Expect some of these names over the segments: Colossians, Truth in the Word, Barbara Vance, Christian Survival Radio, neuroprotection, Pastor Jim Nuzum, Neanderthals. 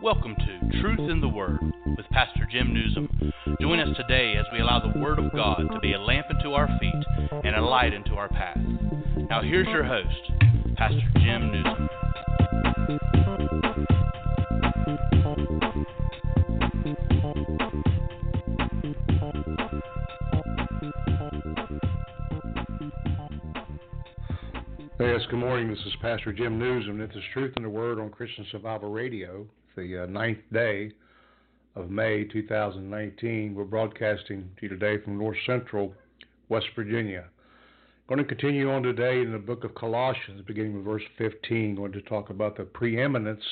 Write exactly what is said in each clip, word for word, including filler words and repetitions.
Welcome to Truth in the Word with Pastor Jim Nuzum. Join us today as we allow the Word of God to be a lamp unto our feet and a light unto our path. Now here's your host, Pastor Jim Nuzum. Yes, good morning. This is Pastor Jim Nuzum. This is Truth in the Word on Christian Survival Radio. The uh, ninth day of May two thousand nineteen. We're broadcasting to you today from North Central, West Virginia. I'm going to continue on today in the book of Colossians, beginning with verse fifteen. I'm going to talk about the preeminence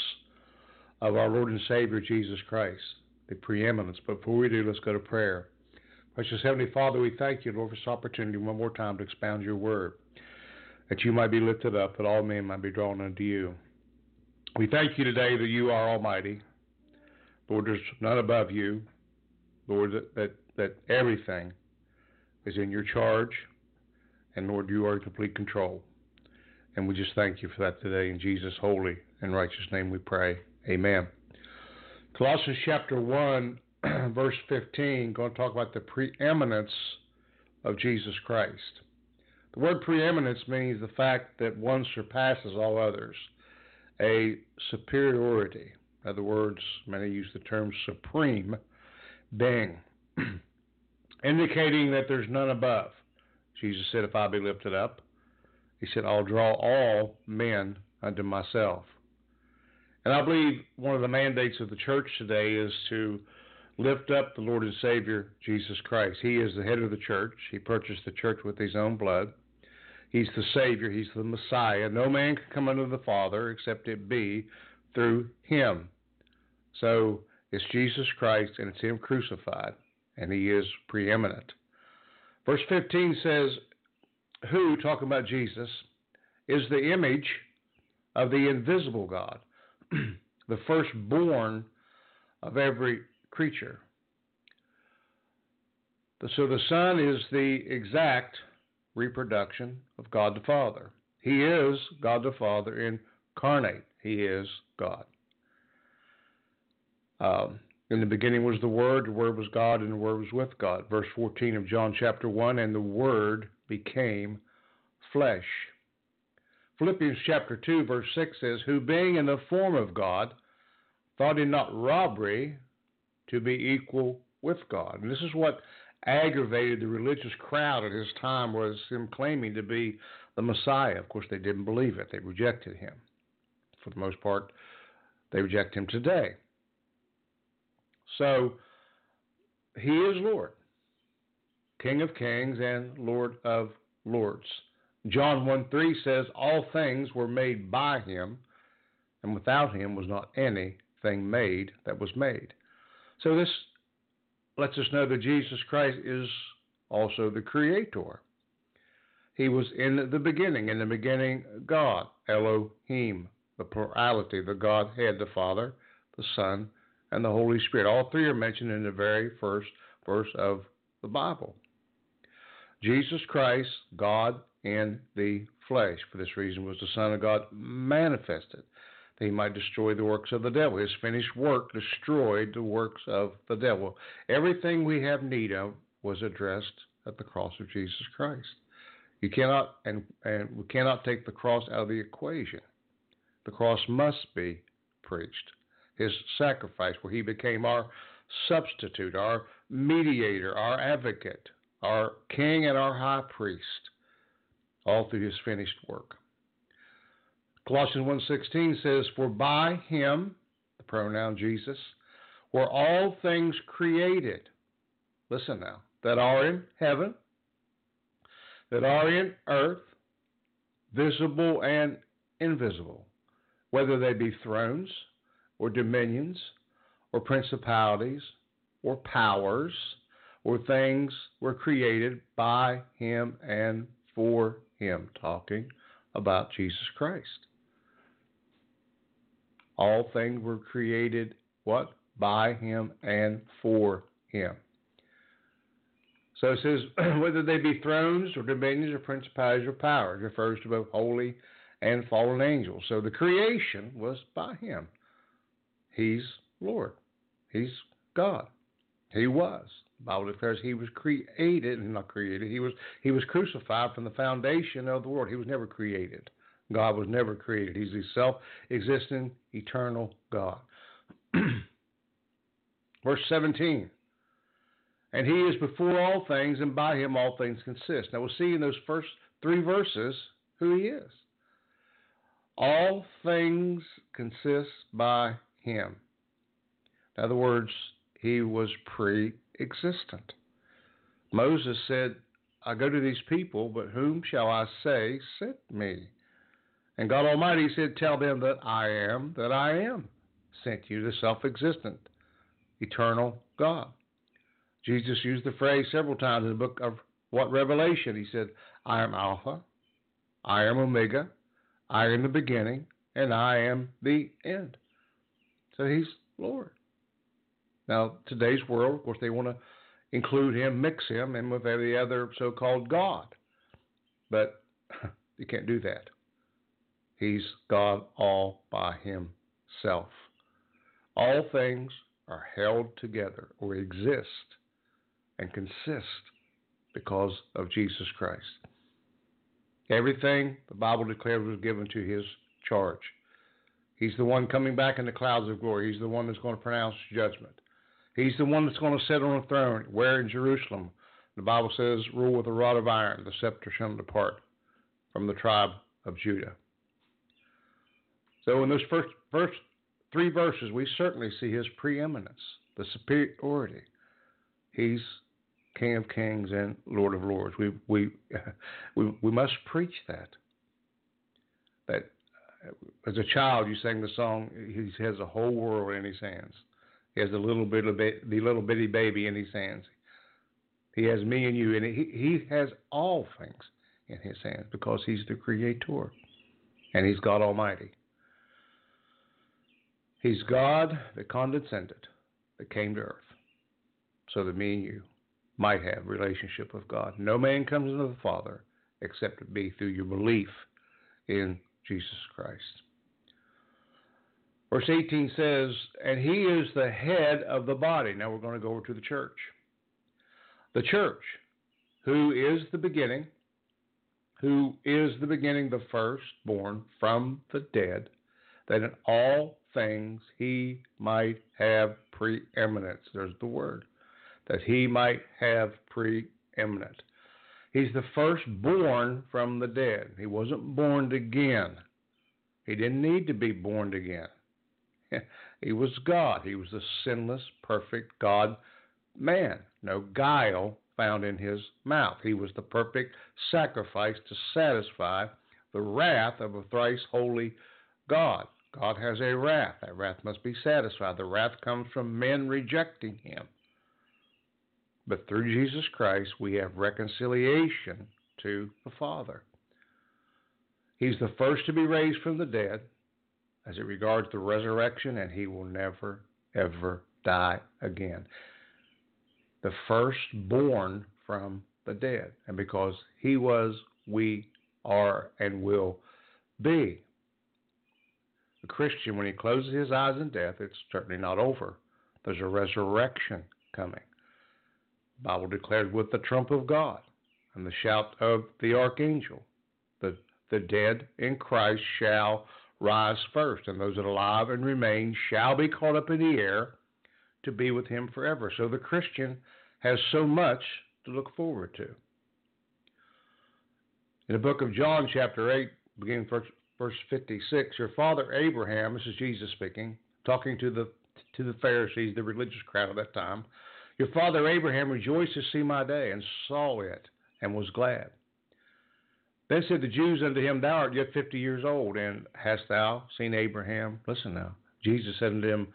of our Lord and Savior Jesus Christ. The preeminence. But before we do, let's go to prayer. Precious Heavenly Father, we thank you, Lord, for this opportunity one more time to expound your word, that you might be lifted up, that all men might be drawn unto you. We thank you today that you are almighty. Lord, there's none above you. Lord, that, that, that everything is in your charge. And Lord, you are in complete control. And we just thank you for that today. In Jesus' holy and righteous name we pray. Amen. Colossians chapter one, verse fifteen, going to talk about the preeminence of Jesus Christ. The word preeminence means the fact that one surpasses all others. A superiority. In other words, many use the term supreme being, indicating that there's none above. Jesus said, if I be lifted up, he said, I'll draw all men unto myself. And I believe one of the mandates of the church today is to lift up the Lord and Savior, Jesus Christ. He is the head of the church. He purchased the church with his own blood. He's the Savior. He's the Messiah. No man can come unto the Father except it be through him. So it's Jesus Christ, and it's him crucified, and he is preeminent. Verse fifteen says, who, talking about Jesus, is the image of the invisible God, the firstborn of every creature. So the Son is the exact reproduction of God the Father. He is God the Father incarnate. He is God. Um, in the beginning was the Word, the Word was God, and the Word was with God. Verse fourteen of John chapter one, and the Word became flesh. Philippians chapter two, verse six says, who being in the form of God, thought it not robbery to be equal with God. And this is what aggravated the religious crowd at his time, was him claiming to be the Messiah. Of course, they didn't believe it. They rejected him. For the most part, they reject him today. So, he is Lord, King of kings and Lord of lords. John one three says, all things were made by him, and without him was not anything made that was made. So this lets us know that Jesus Christ is also the Creator. He was in the beginning. In the beginning, God, Elohim, the plurality, the Godhead, the Father, the Son, and the Holy Spirit. All three are mentioned in the very first verse of the Bible. Jesus Christ, God in the flesh, for this reason was the Son of God manifested, that he might destroy the works of the devil. His finished work destroyed the works of the devil. Everything we have need of was addressed at the cross of Jesus Christ. You cannot, and, and we cannot take the cross out of the equation. The cross must be preached. His sacrifice, where he became our substitute, our mediator, our advocate, our king and our high priest, all through his finished work. Colossians one sixteen says, for by him, the pronoun Jesus, were all things created, listen now, that are in heaven, that are in earth, visible and invisible, whether they be thrones or dominions or principalities or powers or things were created by him and for him, talking about Jesus Christ. All things were created, what? By him and for him. So it says, whether they be thrones or dominions or principalities or powers, refers to both holy and fallen angels. So the creation was by him. He's Lord. He's God. He was. The Bible declares he was created, not created, he was he was crucified from the foundation of the world. He was never created. God was never created. He's the self-existent, eternal God. Verse seventeen, and he is before all things, and by him all things consist. Now we'll see in those first three verses who he is. All things consist by him. In other words, he was pre-existent. Moses said, I go to these people, but whom shall I say sent me? And God Almighty said, tell them that I am, that I am, sent you, the self-existent, eternal God. Jesus used the phrase several times in the book of what Revelation? He said, I am Alpha, I am Omega, I am the beginning, and I am the end. So he's Lord. Now, today's world, of course, they want to include him, mix him, and with every other so-called God. But you can't do that. He's God all by himself. All things are held together or exist and consist because of Jesus Christ. Everything the Bible declared was given to his charge. He's the one coming back in the clouds of glory. He's the one that's going to pronounce judgment. He's the one that's going to sit on a throne. Where? In Jerusalem. The Bible says, rule with a rod of iron. The scepter shall depart from the tribe of Judah. So in those first, first three verses, we certainly see his preeminence, the superiority. He's King of Kings and Lord of Lords. We we we, we must preach that. That as a child, you sang the song. He has the whole world in his hands. He has the little bit of ba- the little bitty baby in his hands. He has me and you, and he he has all things in his hands because he's the Creator, and he's God Almighty. He's God that condescended, that came to earth, so that me and you might have a relationship with God. No man comes into the Father except it be through your belief in Jesus Christ. Verse eighteen says, and he is the head of the body. Now we're going to go over to the church. The church, who is the beginning, who is the beginning, the firstborn from the dead, that in all things he might have preeminence. There's the word. That he might have preeminent. He's the firstborn from the dead. He wasn't born again. He didn't need to be born again. He was God. He was the sinless, perfect God man. No guile found in his mouth. He was the perfect sacrifice to satisfy the wrath of a thrice holy God. God has a wrath. That wrath must be satisfied. The wrath comes from men rejecting him. But through Jesus Christ, we have reconciliation to the Father. He's the first to be raised from the dead as it regards the resurrection, and he will never, ever die again. The firstborn from the dead. And because he was, we are, and will be. The Christian, when he closes his eyes in death, it's certainly not over. There's a resurrection coming. The Bible declared with the trump of God and the shout of the archangel, the, the dead in Christ shall rise first, and those that are alive and remain shall be caught up in the air to be with him forever. So the Christian has so much to look forward to. In the book of John, chapter eight, beginning verse fifty-six, your father Abraham, this is Jesus speaking, talking to the to the Pharisees, the religious crowd at that time, your father Abraham rejoiced to see my day, and saw it, and was glad. Then said the Jews unto him, thou art yet fifty years old, and hast thou seen Abraham? Listen now. Jesus said unto him,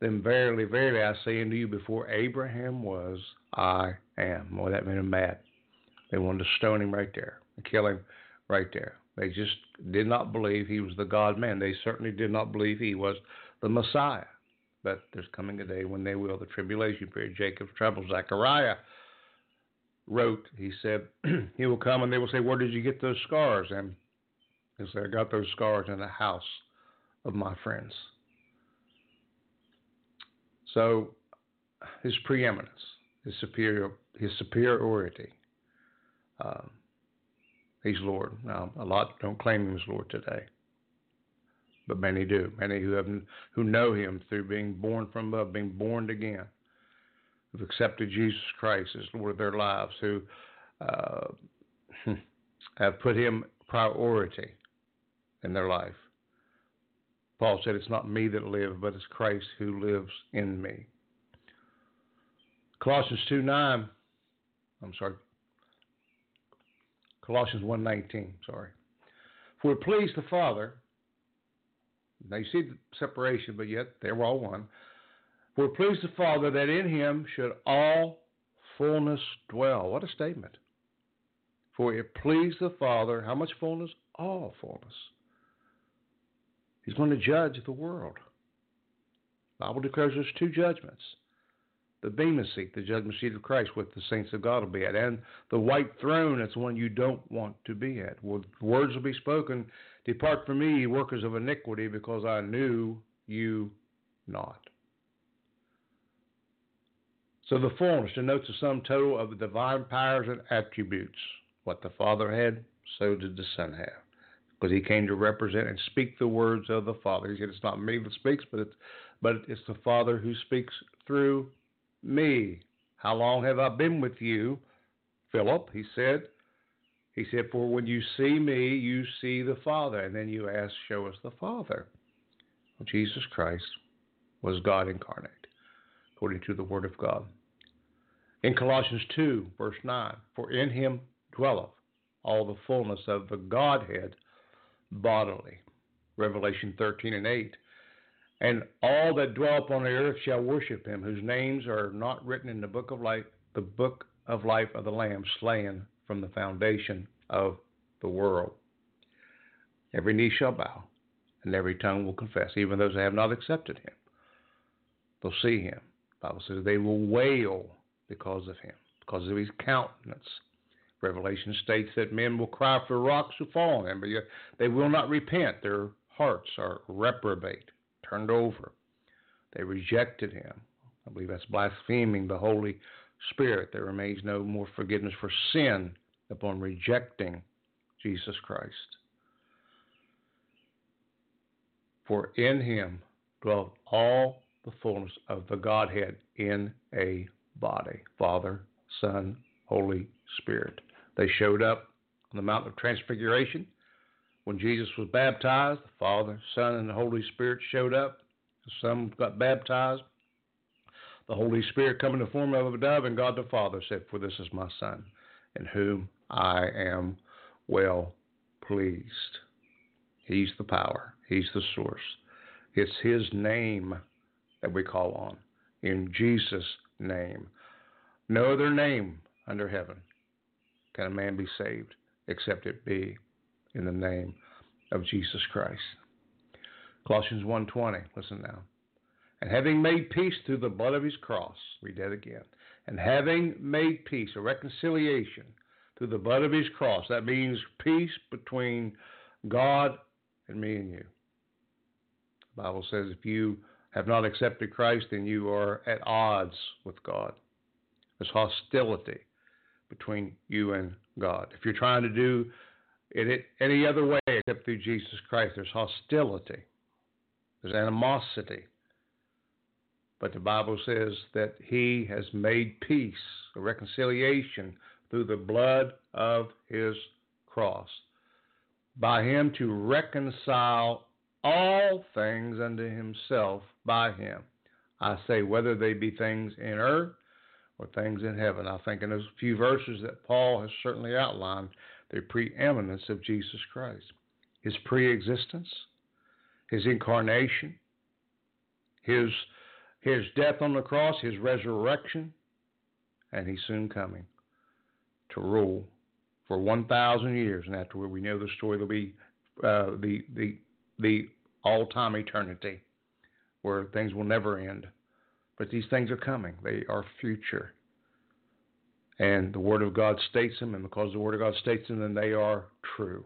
then verily, verily, I say unto you, before Abraham was, I am. Boy, that made him mad. They wanted to stone him right there, and kill him right there. They just did not believe he was the God-man. They certainly did not believe he was the Messiah. But there's coming a day when they will. The tribulation period, Jacob's trouble. Zechariah wrote, he said, he will come and they will say, where did you get those scars? And is that I got those scars in the house of my friends. So his preeminence, his superior, his superiority. Um, he's Lord. Now, a lot don't claim him as Lord today, but many do. Many who have who know him through being born from above, being born again, who've accepted Jesus Christ as Lord of their lives, who uh, have put him priority in their life. Paul said, it's not me that live, but it's Christ who lives in me. Colossians two nine, I'm sorry, Colossians one nineteen, sorry. For it pleased the Father, now you see the separation, but yet they were all one. For it pleased the Father that in him should all fullness dwell. What a statement. For it pleased the Father, how much fullness? All fullness. He's going to judge the world. The Bible declares there's two judgments. The Bema seat, the judgment seat of Christ, with the saints of God will be at. And the white throne, that's one you don't want to be at. Well, words will be spoken, depart from me, workers of iniquity, because I knew you not. So the fullness denotes the sum total of the divine powers and attributes. What the Father had, so did the Son have. Because he came to represent and speak the words of the Father. He said, it's not me that speaks, but it's, but it's the Father who speaks through me. How long have I been with you, Philip? He said, he said, for when you see me, you see the Father. And then you ask, show us the Father. Well, Jesus Christ was God incarnate, according to the Word of God. In Colossians two, verse nine, for in him dwelleth all the fullness of the Godhead bodily. Revelation thirteen and eight. And all that dwell upon the earth shall worship him, whose names are not written in the book of life, the book of life of the Lamb, slain from the foundation of the world. Every knee shall bow, and every tongue will confess, even those that have not accepted him. They'll see him. The Bible says they will wail because of him, because of his countenance. Revelation states that men will cry for rocks to fall on them, but yet they will not repent. Their hearts are reprobate, turned over. They rejected him. I believe that's blaspheming the Holy Spirit. There remains no more forgiveness for sin upon rejecting Jesus Christ. For in him dwelt all the fullness of the Godhead in a body. Father, Son, Holy Spirit. They showed up on the Mount of Transfiguration. When Jesus was baptized, the Father, Son, and the Holy Spirit showed up. Some got baptized. The Holy Spirit come in the form of a dove, and God the Father said, for this is my Son, in whom I am well pleased. He's the power. He's the source. It's his name that we call on. In Jesus' name. No other name under heaven can a man be saved, except it be in the name of Jesus Christ. Colossians one twenty, listen now. And having made peace through the blood of his cross, read that again. And having made peace, a reconciliation, through the blood of his cross, that means peace between God and me and you. The Bible says if you have not accepted Christ, then you are at odds with God. There's hostility between you and God. If you're trying to do it any other way except through Jesus Christ, there's hostility. There's animosity. But the Bible says that he has made peace, a reconciliation through the blood of his cross, by him to reconcile all things unto himself by him. I say, whether they be things in earth or things in heaven. I think in those few verses that Paul has certainly outlined the preeminence of Jesus Christ, his preexistence, his incarnation, his, his death on the cross, his resurrection, and he's soon coming to rule for one thousand years. And afterward, we know the story will be uh, the, the, the all-time eternity where things will never end. But these things are coming. They are future. And the Word of God states them, and because the Word of God states them, then they are true.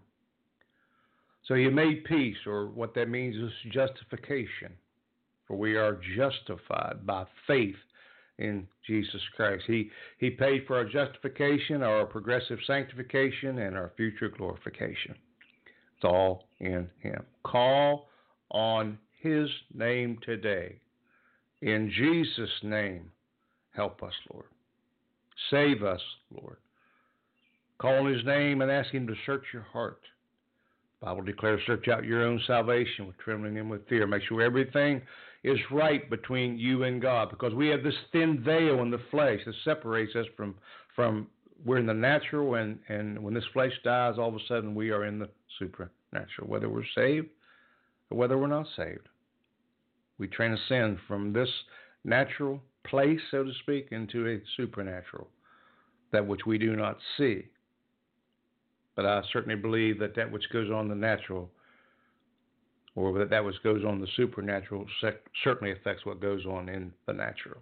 So he made peace, or what that means is justification. For we are justified by faith in Jesus Christ. He he paid for our justification, our progressive sanctification, and our future glorification. It's all in him. Call on his name today. In Jesus' name, help us, Lord. Save us, Lord. Call on his name and ask him to search your heart. The Bible declares, search out your own salvation with trembling and with fear. Make sure everything is right between you and God, because we have this thin veil in the flesh that separates us from, from we're in the natural, and, and when this flesh dies, all of a sudden we are in the supernatural, whether we're saved or whether we're not saved. We transcend from this natural place, so to speak, into a supernatural, that which we do not see. But I certainly believe that that which goes on in the natural, or that that which goes on in the supernatural, certainly affects what goes on in the natural.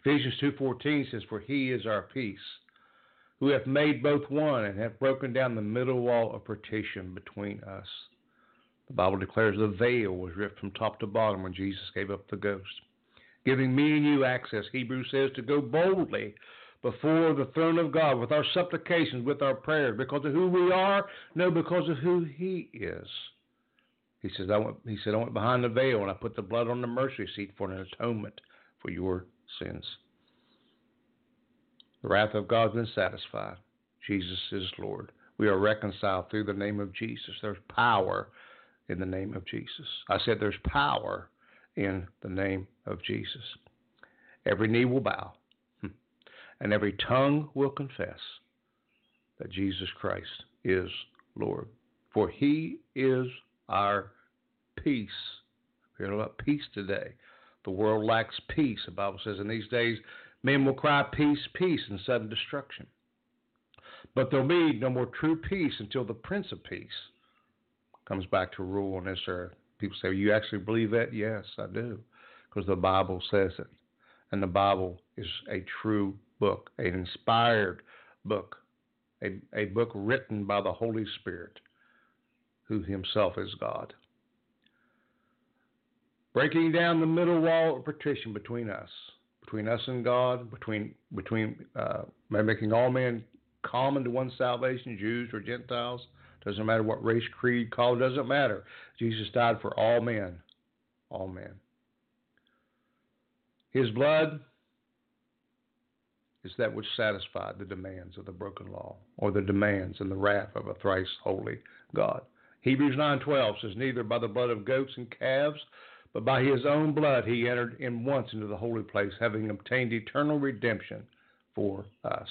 Ephesians two fourteen says, "For he is our peace, who hath made both one, and hath broken down the middle wall of partition between us." The Bible declares the veil was ripped from top to bottom when Jesus gave up the ghost, giving me and you access, Hebrews says, to go boldly before the throne of God with our supplications, with our prayers, because of who we are, no, because of who he is. He says, I went, he said, I went behind the veil and I put the blood on the mercy seat for an atonement for your sins. The wrath of God has been satisfied. Jesus is Lord. We are reconciled through the name of Jesus. There's power in the name of Jesus. I said there's power in the name of Jesus. Every knee will bow, and every tongue will confess that Jesus Christ is Lord. For he is our peace. We're talking about peace today. The world lacks peace. The Bible says in these days, men will cry, peace, peace, and sudden destruction. But there'll be no more true peace until the Prince of Peace comes back to rule on this earth. People say, you actually believe that? Yes, I do, because the Bible says it. And the Bible is a true book, an inspired book, a, a book written by the Holy Spirit, who himself is God. Breaking down the middle wall of partition between us, between us and God, between, between uh, making all men common to one salvation, Jews or Gentiles. Doesn't matter what race, creed, color, doesn't matter. Jesus died for all men, all men. His blood is that which satisfied the demands of the broken law, or the demands and the wrath of a thrice holy God. Hebrews nine twelve says, neither by the blood of goats and calves, but by his own blood he entered in once into the holy place, having obtained eternal redemption for us.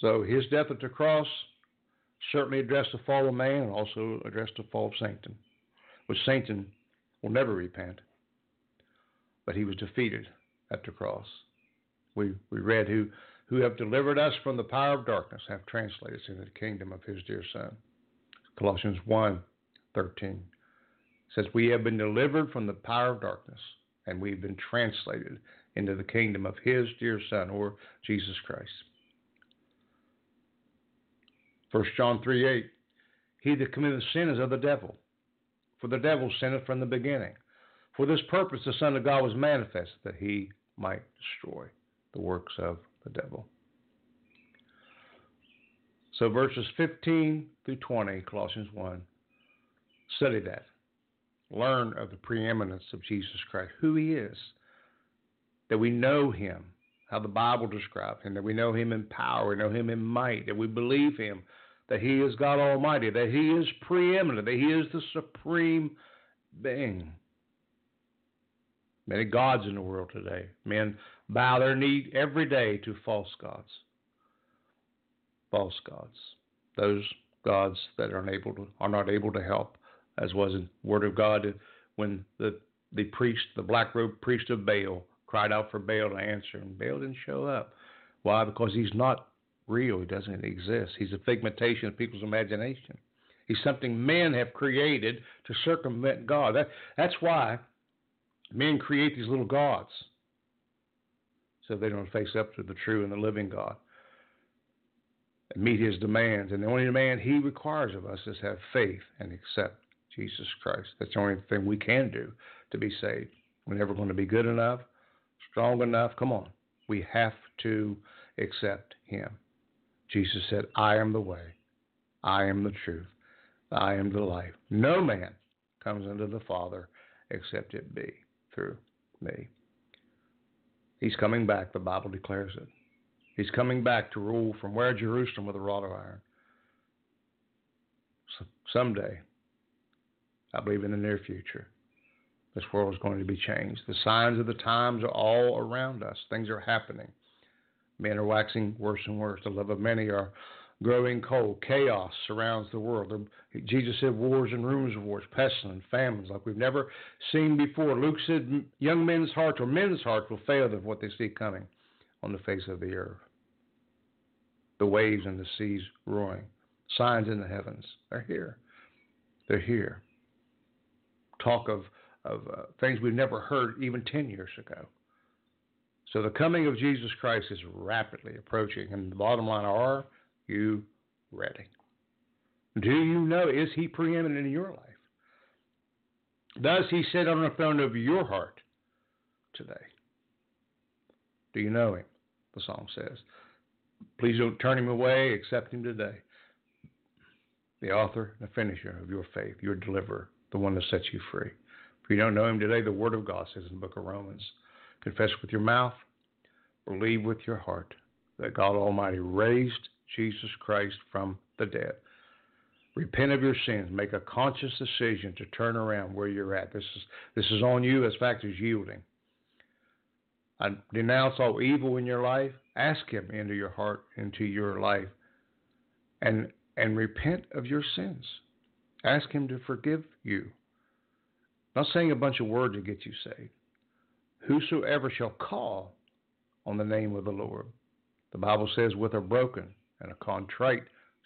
So his death at the cross certainly addressed the fall of man, and also addressed the fall of Satan, which Satan will never repent. But he was defeated at the cross. We we read, who who have delivered us from the power of darkness, have translated us into the kingdom of his dear Son. Colossians one thirteen says, we have been delivered from the power of darkness, and we've been translated into the kingdom of his dear Son, or Jesus Christ. First John three eight, he that committeth sin is of the devil, for the devil sinneth from the beginning. For this purpose the Son of God was manifest, that he might destroy the works of the devil. So verses fifteen through twenty, Colossians one, study that. Learn of the preeminence of Jesus Christ, who he is, that we know him, how the Bible describes him, that we know him in power, we know him in might, that we believe him, that he is God Almighty, that he is preeminent, that he is the supreme being. Many gods in the world today. Men bow their knee every day to false gods. False gods. Those gods that are unable to, are not able to help, as was in the Word of God when the, the priest, the black robed priest of Baal, cried out for Baal to answer, and Baal didn't show up. Why? Because he's not real. He doesn't exist. He's a figmentation of people's imagination. He's something men have created to circumvent God. That, that's why men create these little gods, so they don't face up to the true and the living God. meet his demands. And the only demand he requires of us is have faith and accept Jesus Christ. That's the only thing we can do to be saved. We're never going to be good enough, strong enough. Come on. We have to accept him. Jesus said, I am the way. I am the truth. I am the life. No man comes unto the Father except it be through me. He's coming back, the Bible declares it. He's coming back to rule from where? Jerusalem with a rod of iron. So someday, I believe in the near future, this world is going to be changed. The signs of the times are all around us. Things are happening. Men are waxing worse and worse. The love of many are growing cold. Chaos surrounds the world. Jesus said wars and rumors of wars, pestilence, famines like we've never seen before. Luke said young men's hearts or men's hearts will fail them what they see coming on the face of the earth. The waves and the seas roaring. Signs in the heavens. They're here. They're here. Talk of, of uh, things we've never heard even ten years ago. So the coming of Jesus Christ is rapidly approaching. And the bottom line, are you ready? Do you know, is he preeminent in your life? Does he sit on the throne of your heart today? Do you know him? The song says. Please don't turn him away. Accept him today. The author and the finisher of your faith, your deliverer, the one that sets you free. If you don't know him today, the word of God says in the book of Romans, confess with your mouth, believe with your heart that God Almighty raised Jesus Christ from the dead. Repent of your sins. Make a conscious decision to turn around where you're at. This is this is on you as fact as yielding. I denounce all evil in your life. Ask him into your heart, into your life, and and repent of your sins. Ask him to forgive you. I'm not saying a bunch of words to get you saved. Whosoever shall call on the name of the Lord. The Bible says with a broken and a contrite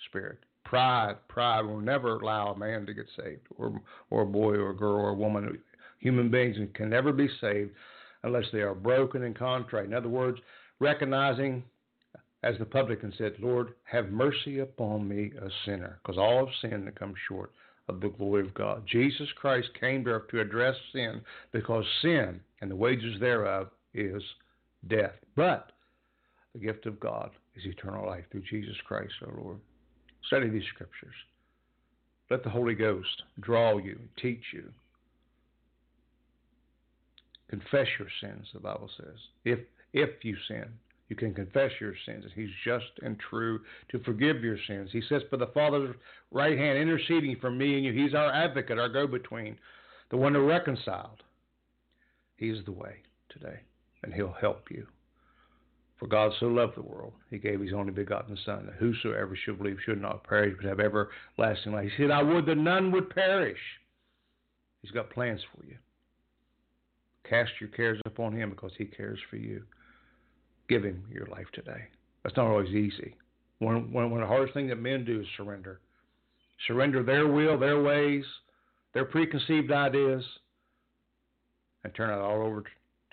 spirit. Pride, pride will never allow a man to get saved, or, or a boy or a girl or a woman. Human beings can never be saved unless they are broken and contrite. In other words, recognizing, as the publican said, Lord, have mercy upon me, a sinner, because all have sinned and come short of the glory of God. Jesus Christ came to earth to address sin, because sin and the wages thereof is death. But the gift of God is eternal life through Jesus Christ, our Lord. Study these scriptures. Let the Holy Ghost draw you and teach you. Confess your sins, the Bible says. If if you sin, you can confess your sins. And he's just and true to forgive your sins. He sits by the Father's right hand, interceding for me and you. He's our advocate, our go-between, the one who reconciled. He's the way today, and he'll help you. For God so loved the world, he gave his only begotten Son, that whosoever should believe should not perish, but have everlasting life. He said, I would that none would perish. He's got plans for you. Cast your cares upon him because he cares for you. Give him your life today. That's not always easy. One, one, one of the hardest things that men do is surrender. Surrender their will, their ways, their preconceived ideas, and turn it all over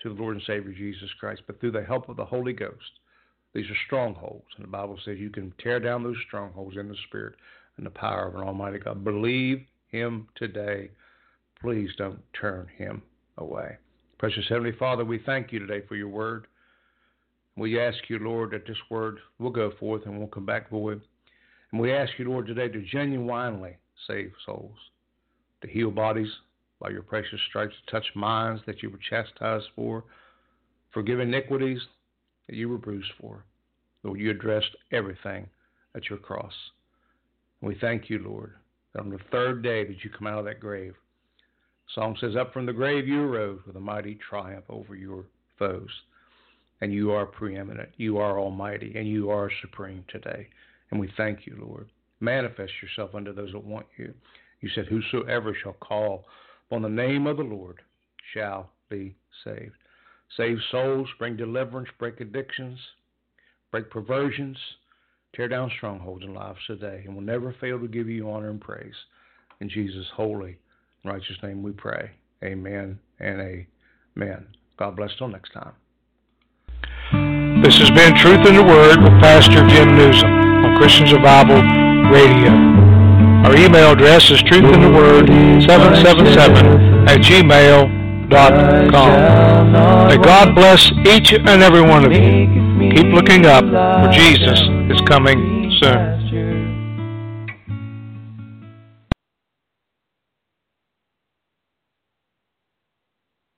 to the Lord and Savior Jesus Christ. But through the help of the Holy Ghost, these are strongholds. And the Bible says you can tear down those strongholds in the Spirit and the power of an Almighty God. Believe him today. Please don't turn him away. Precious Heavenly Father, we thank you today for your word. We ask you, Lord, that this word will go forth and won't come back void. And we ask you, Lord, today to genuinely save souls, to heal bodies by your precious stripes, to touch minds that you were chastised for, forgive iniquities that you were bruised for. Lord, you addressed everything at your cross. And we thank you, Lord, that on the third day that you come out of that grave. The song says, up from the grave you arose with a mighty triumph over your foes. And you are preeminent, you are almighty, and you are supreme today. And we thank you, Lord. Manifest yourself unto those that want you. You said, whosoever shall call upon the name of the Lord shall be saved. Save souls, bring deliverance, break addictions, break perversions, tear down strongholds in lives today. And we'll never fail to give you honor and praise. In Jesus' holy and righteous name we pray. Amen and amen. God bless till next time. This has been Truth in the Word with Pastor Jim Nuzum. on Christian Survival Radio. Our email address is truth in the word seven seven seven at gmail dot com. May God bless each and every one of you. Keep looking up, for Jesus is coming soon.